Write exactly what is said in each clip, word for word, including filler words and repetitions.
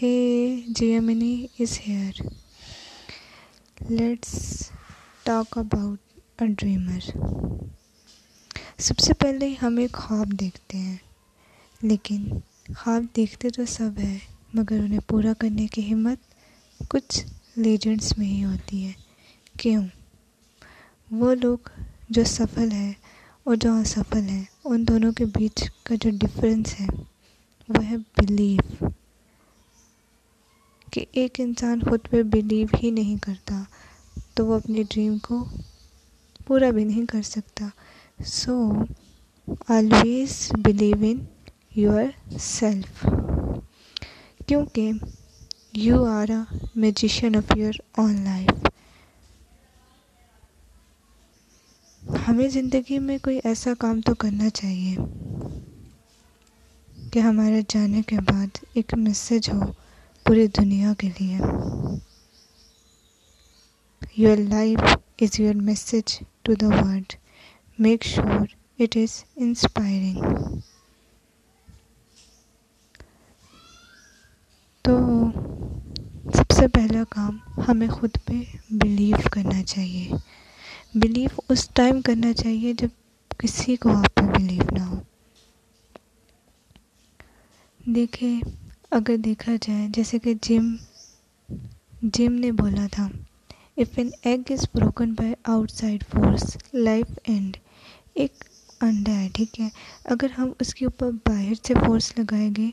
Hey, Gemini is here. Let's talk about a dreamer. سب سے پہلے ہم ایک خواب دیکھتے ہیں، لیکن خواب دیکھتے تو سب ہے مگر انہیں پورا کرنے کی ہمت کچھ لیجنڈس میں ہی ہوتی ہے۔ کیوں؟ وہ لوگ جو سفل ہیں اور جو اسفل ہیں، ان دونوں کے بیچ کا جو ڈفرینس ہے وہ ہے بلیف، کہ ایک انسان خود پہ بلیو ہی نہیں کرتا تو وہ اپنی ڈریم کو پورا بھی نہیں کر سکتا۔ So always believe in yourself, کیونکہ you are a magician of your own life. ہمیں زندگی میں کوئی ایسا کام تو کرنا چاہیے کہ ہمارے جانے کے بعد ایک میسج ہو پوری دنیا کے لیے۔ Your life is your message to the world, make sure it is inspiring. تو سب سے پہلا کام ہمیں خود پہ بلیو کرنا چاہیے۔ بلیو اس ٹائم کرنا چاہیے جب کسی کو آپ پہ بلیو نہ ہو۔ دیکھیں، اگر دیکھا جائے جیسے کہ جم جم نے بولا تھا، if an egg is broken by outside force life end, ایک انڈا ہے، ٹھیک ہے، اگر ہم اس کے اوپر باہر سے فورس لگائیں گے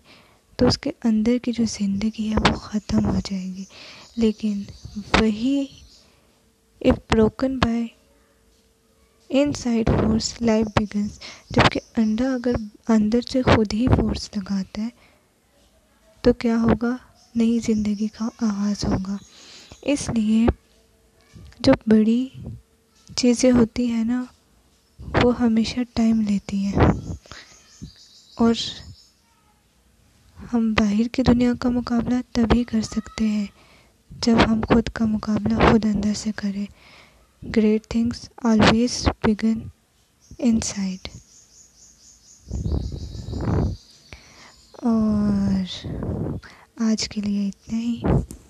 تو اس کے اندر کی جو زندگی ہے وہ ختم ہو جائے گی، لیکن وہی if broken by inside force life begins, جبکہ انڈا اگر اندر سے خود ہی فورس لگاتا ہے تو کیا ہوگا؟ نئی زندگی کا آغاز ہوگا۔ اس لیے جو بڑی چیزیں ہوتی ہیں نا، وہ ہمیشہ ٹائم لیتی ہیں، اور ہم باہر کی دنیا کا مقابلہ تبھی کر سکتے ہیں جب ہم خود کا مقابلہ خود اندر سے کریں۔ Great things always begin inside. اور آج کے لیے اتنا ہی۔